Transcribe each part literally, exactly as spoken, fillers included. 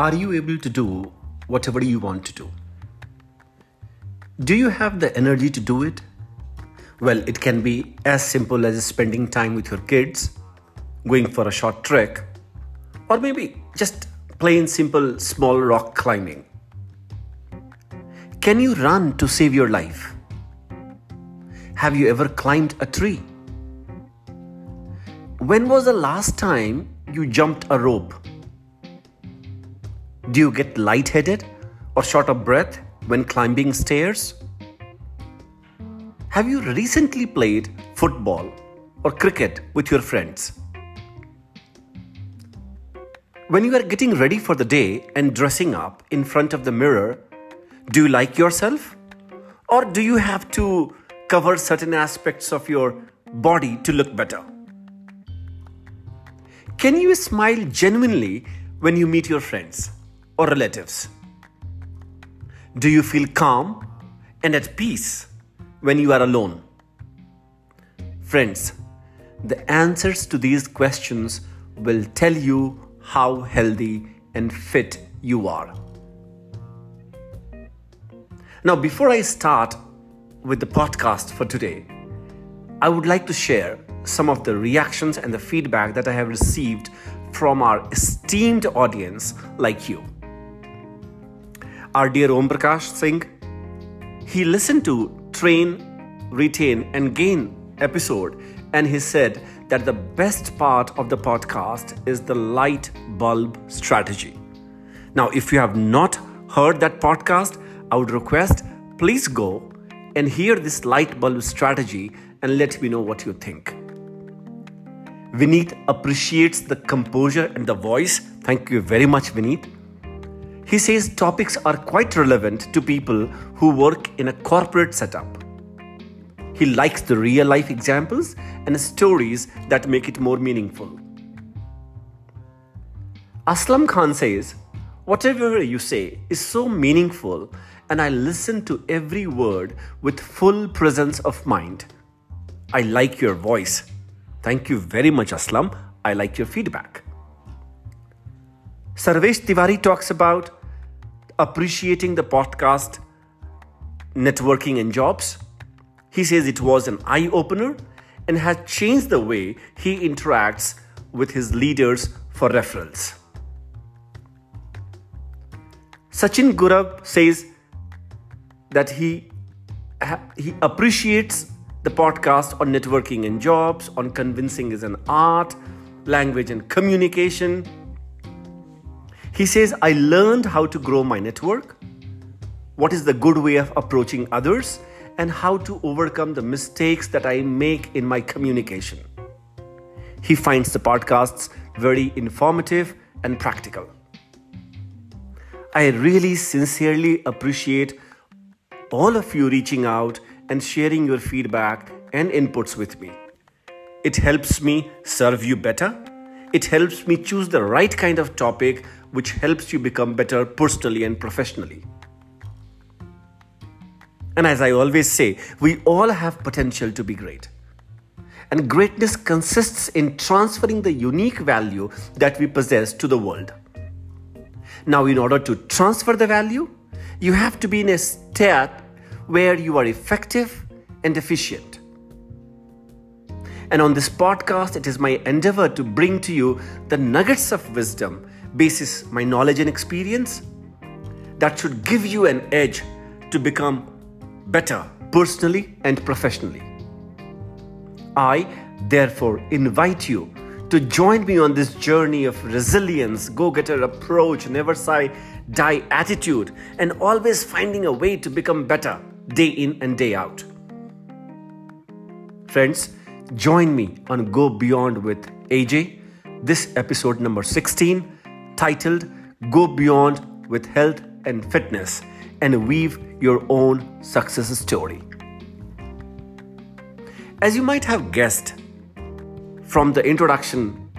Are you able to do whatever you want to do? Do you have the energy to do it? Well, it can be as simple as spending time with your kids, going for a short trek, or maybe just plain simple small rock climbing. Can you run to save your life? Have you ever climbed a tree? When was the last time you jumped a rope? Do you get lightheaded or short of breath when climbing stairs? Have you recently played football or cricket with your friends? When you are getting ready for the day and dressing up in front of the mirror, do you like yourself? Or do you have to cover certain aspects of your body to look better? Can you smile genuinely when you meet your friends or relatives? Do you feel calm and at peace when you are alone? Friends, the answers to these questions will tell you how healthy and fit you are. Now, before I start with the podcast for today, I would like to share some of the reactions and the feedback that I have received from our esteemed audience like you. Our dear Ombrakash Singh, he listened to Train, Retain and Gain episode and he said that the best part of the podcast is the light bulb strategy. Now, if you have not heard that podcast, I would request, please go and hear this light bulb strategy and let me know what you think. Vineet appreciates the composure and the voice. Thank you very much, Vineet. He says topics are quite relevant to people who work in a corporate setup. He likes the real life examples and stories that make it more meaningful. Aslam Khan says, whatever you say is so meaningful and I listen to every word with full presence of mind. I like your voice. Thank you very much, Aslam. I like your feedback. Sarvesh Tiwari talks about appreciating the podcast, networking and jobs. He says it was an eye-opener and has changed the way he interacts with his leaders for referrals. Sachin Gurab says that he, he appreciates the podcast on networking and jobs, on convincing is an art, language and communication. He says, I learned how to grow my network, what is the good way of approaching others, and how to overcome the mistakes that I make in my communication. He finds the podcasts very informative and practical. I really sincerely appreciate all of you reaching out and sharing your feedback and inputs with me. It helps me serve you better. It helps me choose the right kind of topic which helps you become better personally and professionally. And as I always say, we all have potential to be great. And greatness consists in transferring the unique value that we possess to the world. Now, in order to transfer the value, you have to be in a state where you are effective and efficient. And on this podcast, it is my endeavor to bring to you the nuggets of wisdom, basis my knowledge and experience that should give you an edge to become better personally and professionally. I, therefore, invite you to join me on this journey of resilience, go-getter approach, never-say-die attitude, and always finding a way to become better day in and day out. Friends, join me on Go Beyond with A J, this episode number sixteen, titled Go Beyond with Health and Fitness, and weave your own success story. As you might have guessed from the introduction,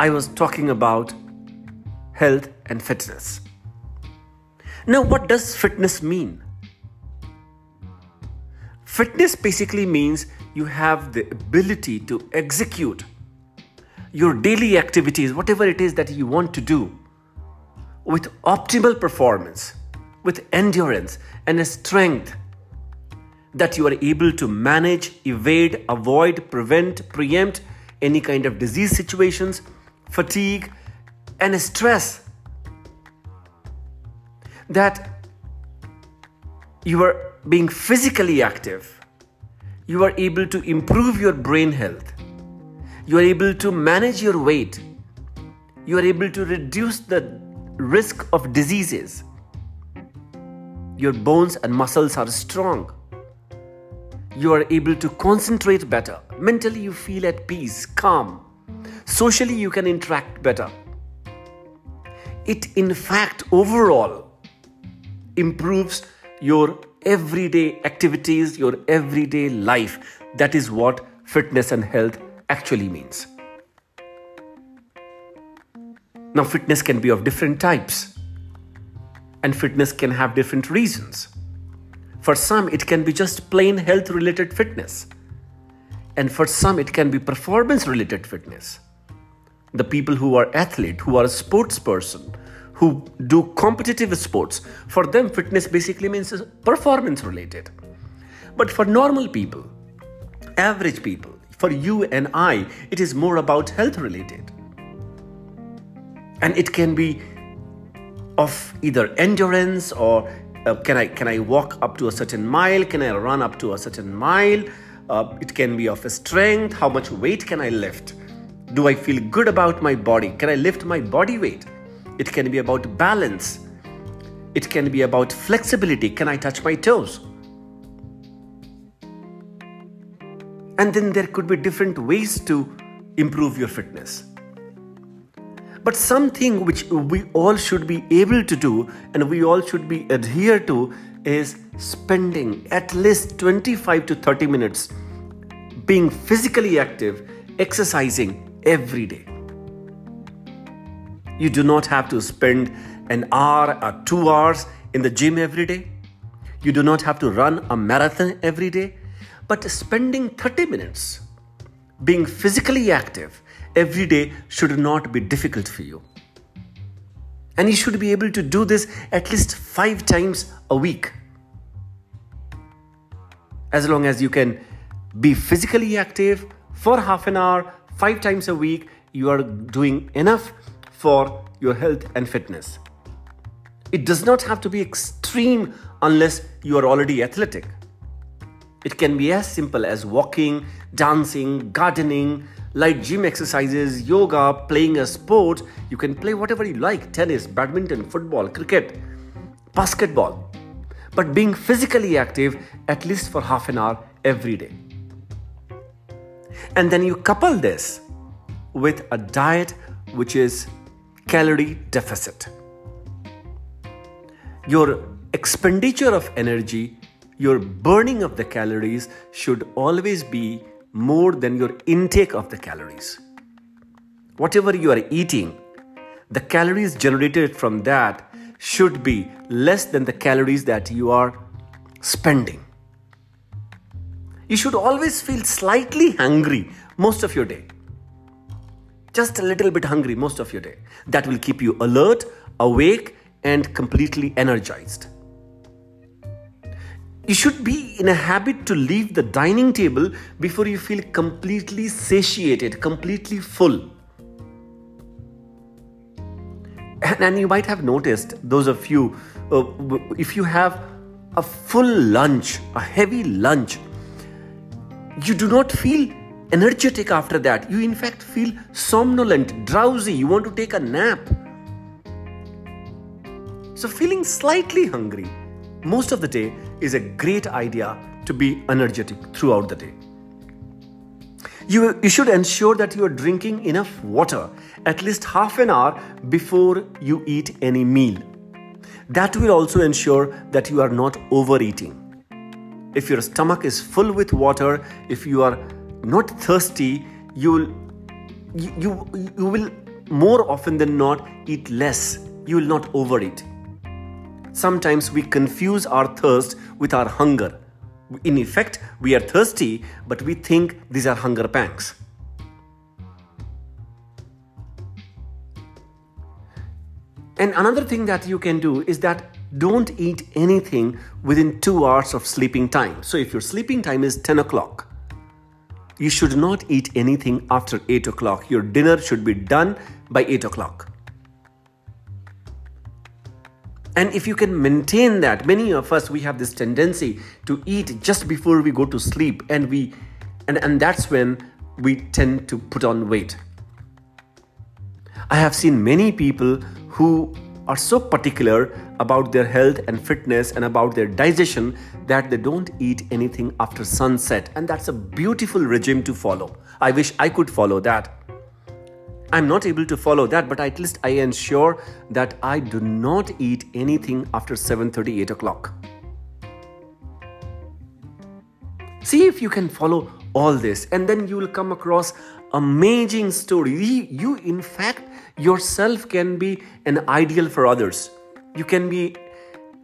I was talking about health and fitness. Now, what does fitness mean? Fitness basically means you have the ability to execute your daily activities, whatever it is that you want to do, with optimal performance, with endurance and a strength that you are able to manage, evade, avoid, prevent, preempt any kind of disease situations, fatigue and stress, that you are being physically active, you are able to improve your brain health, you are able to manage your weight, you are able to reduce the risk of diseases, your bones and muscles are strong, you are able to concentrate better, mentally you feel at peace, calm, socially you can interact better. It in fact overall improves your everyday activities, your everyday life. That is what fitness and health actually means. Now, fitness can be of different types, and fitness can have different reasons. For some, it can be just plain health-related fitness, and for some, it can be performance-related fitness. The people who are athlete, who are a sports person, who do competitive sports, for them, fitness basically means performance-related. But for normal people, average people, for you and I, it is more about health-related. And it can be of either endurance or uh, can I can I walk up to a certain mile? Can I run up to a certain mile? Uh, it can be of a strength. How much weight can I lift? Do I feel good about my body? Can I lift my body weight? It can be about balance. It can be about flexibility. Can I touch my toes? And then there could be different ways to improve your fitness. But something which we all should be able to do and we all should be adhere to is spending at least twenty-five to thirty minutes being physically active, exercising every day. You do not have to spend an hour or two hours in the gym every day. You do not have to run a marathon every day. But spending thirty minutes being physically active every day should not be difficult for you. And you should be able to do this at least five times a week. As long as you can be physically active for half an hour, five times a week, you are doing enough for your health and fitness. It does not have to be extreme unless you are already athletic. It can be as simple as walking, dancing, gardening, light gym exercises, yoga, playing a sport. You can play whatever you like, tennis, badminton, football, cricket, basketball. But being physically active at least for half an hour every day. And then you couple this with a diet which is calorie deficit. Your expenditure of energy, your burning of the calories should always be more than your intake of the calories. Whatever you are eating, the calories generated from that should be less than the calories that you are spending. You should always feel slightly hungry most of your day. Just a little bit hungry most of your day. That will keep you alert, awake, and completely energized. You should be in a habit to leave the dining table before you feel completely satiated, completely full. And, and you might have noticed, those of you, uh, if you have a full lunch, a heavy lunch, you do not feel energetic after that. You in fact feel somnolent, drowsy, you want to take a nap. So feeling slightly hungry most of the day is a great idea to be energetic throughout the day. You, you should ensure that you are drinking enough water at least half an hour before you eat any meal. That will also ensure that you are not overeating. If your stomach is full with water, if you are not thirsty, you will, you, you, you will more often than not eat less. You will not overeat. Sometimes we confuse our thirst with our hunger. In effect, we are thirsty, but we think these are hunger pangs. And another thing that you can do is that don't eat anything within two hours of sleeping time. So if your sleeping time is ten o'clock, you should not eat anything after eight o'clock. Your dinner should be done by eight o'clock. And if you can maintain that, many of us, we have this tendency to eat just before we go to sleep, and we and, and that's when we tend to put on weight. I have seen many people who are so particular about their health and fitness and about their digestion that they don't eat anything after sunset, and that's a beautiful regime to follow. I wish I could follow that. I'm not able to follow that, but at least I ensure that I do not eat anything after seven thirty, eight o'clock. See if you can follow all this, and then you will come across amazing stories. You, in fact, yourself can be an ideal for others. You can be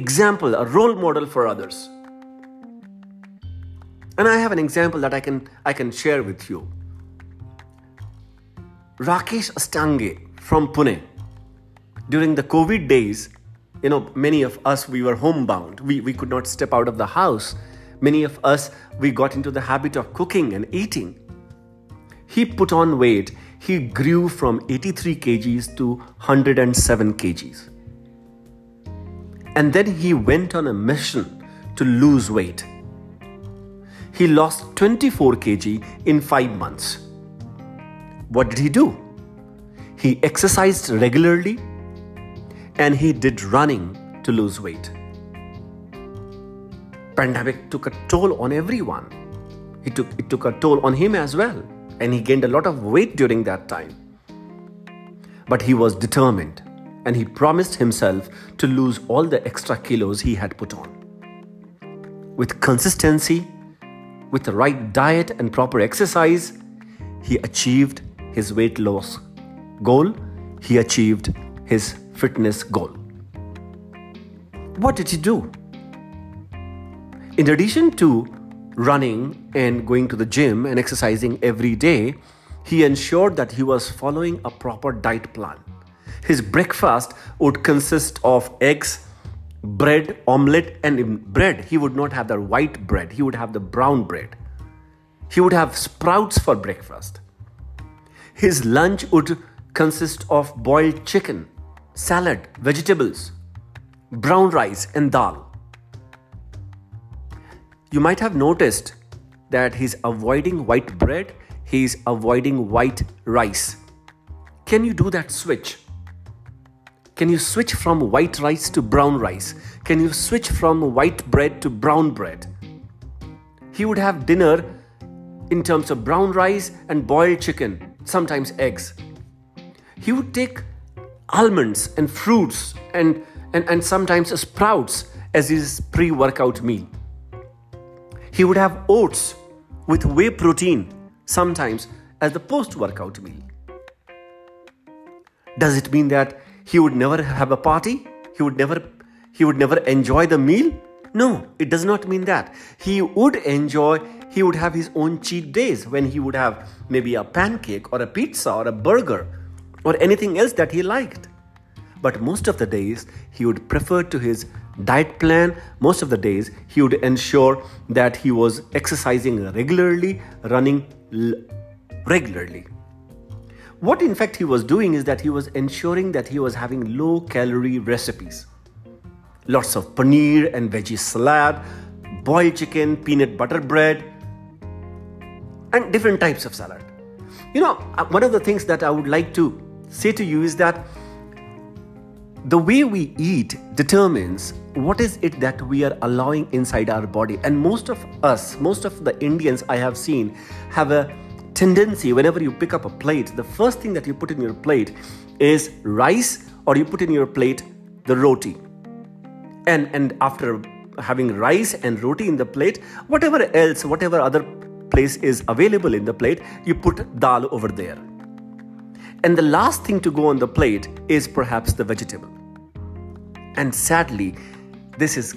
example, a role model for others. And I have an example that I can, I can share with you. Rakesh Astange from Pune. During the COVID days, you know, many of us, we were homebound. We, we could not step out of the house. Many of us, we got into the habit of cooking and eating. He put on weight. He grew from eighty-three kilograms to one hundred seven kilograms. And then he went on a mission to lose weight. He lost twenty-four kilograms in five months. What did he do? He exercised regularly and he did running to lose weight. Pandemic took a toll on everyone. He took, it took a toll on him as well, and he gained a lot of weight during that time. But he was determined and he promised himself to lose all the extra kilos he had put on. With consistency, with the right diet and proper exercise, he achieved his weight loss goal. He achieved his fitness goal. What did he do? In addition to running and going to the gym and exercising every day, he ensured that he was following a proper diet plan. His breakfast would consist of eggs, bread, omelette, and bread. He would not have the white bread. He would have the brown bread. He would have sprouts for breakfast. His lunch would consist of boiled chicken, salad, vegetables, brown rice, and dal. You might have noticed that he's avoiding white bread, he's avoiding white rice. Can you do that switch? Can you switch from white rice to brown rice? Can you switch from white bread to brown bread? He would have dinner in terms of brown rice and boiled chicken, sometimes eggs. He would take almonds and fruits and, and, and sometimes sprouts as his pre-workout meal. He would have oats with whey protein, sometimes as the post-workout meal. Does it mean that he would never have a party? He would never, he would never enjoy the meal? No, it does not mean that. He would enjoy, he would have his own cheat days when he would have maybe a pancake or a pizza or a burger or anything else that he liked. But most of the days, he would prefer to his diet plan. Most of the days, he would ensure that he was exercising regularly, running regularly. What in fact he was doing is that he was ensuring that he was having low-calorie recipes. Lots of paneer and veggie salad, boiled chicken, peanut butter bread, and different types of salad. You know, one of the things that I would like to say to you is that the way we eat determines what is it that we are allowing inside our body. And most of us, most of the Indians I have seen, have a tendency, whenever you pick up a plate, the first thing that you put in your plate is rice, or you put in your plate the roti. And, and after having rice and roti in the plate, whatever else, whatever other place is available in the plate, you put dal over there. And the last thing to go on the plate is perhaps the vegetable. And sadly, this is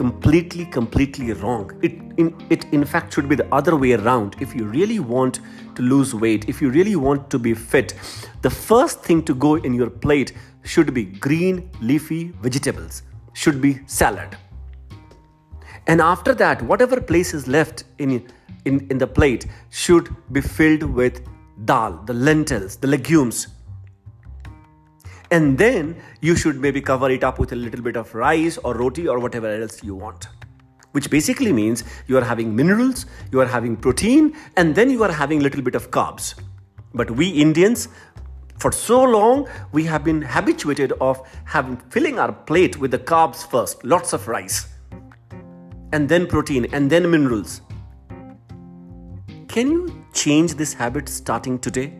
completely, completely wrong. It in, it in fact should be the other way around. If you really want to lose weight, if you really want to be fit, the first thing to go in your plate should be green leafy vegetables, should be salad. And after that, whatever place is left in, in, in the plate should be filled with dal, the lentils, the legumes. And then you should maybe cover it up with a little bit of rice or roti or whatever else you want. Which basically means you are having minerals, you are having protein, and then you are having a little bit of carbs. But we Indians, for so long, we have been habituated of having filling our plate with the carbs first, lots of rice, and then protein, and then minerals. Can you change this habit starting today?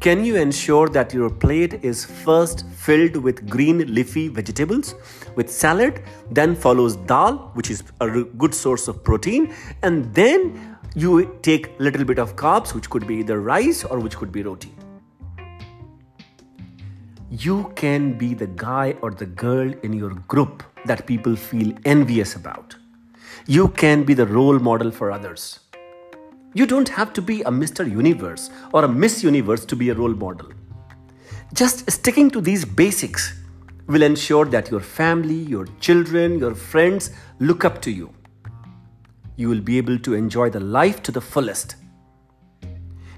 Can you ensure that your plate is first filled with green leafy vegetables, with salad, then follows dal, which is a good source of protein, and then you take a little bit of carbs, which could be either rice or which could be roti. You can be the guy or the girl in your group that people feel envious about. You can be the role model for others. You don't have to be a Mister Universe or a Miss Universe to be a role model. Just sticking to these basics will ensure that your family, your children, your friends look up to you. You will be able to enjoy the life to the fullest.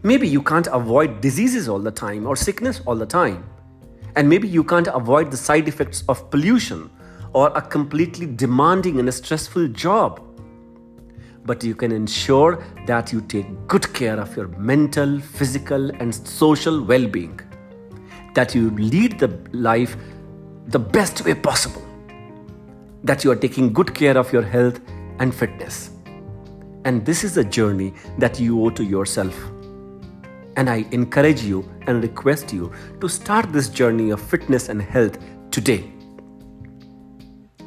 Maybe you can't avoid diseases all the time or sickness all the time. And maybe you can't avoid the side effects of pollution or a completely demanding and a stressful job. But you can ensure that you take good care of your mental, physical, and social well-being. That you lead the life the best way possible. That you are taking good care of your health and fitness. And this is a journey that you owe to yourself. And I encourage you and request you to start this journey of fitness and health today.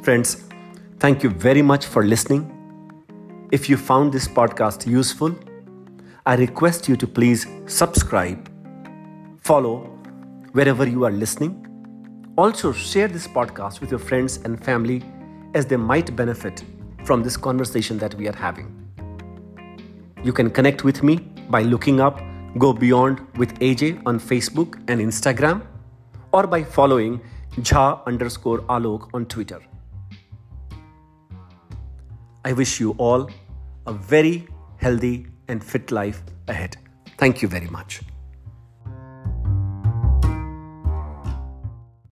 Friends, thank you very much for listening. If you found this podcast useful, I request you to please subscribe, follow wherever you are listening. Also, share this podcast with your friends and family as they might benefit from this conversation that we are having. You can connect with me by looking up Go Beyond with A J on Facebook and Instagram, or by following jha underscore alok on Twitter. I wish you all a very healthy and fit life ahead. Thank you very much.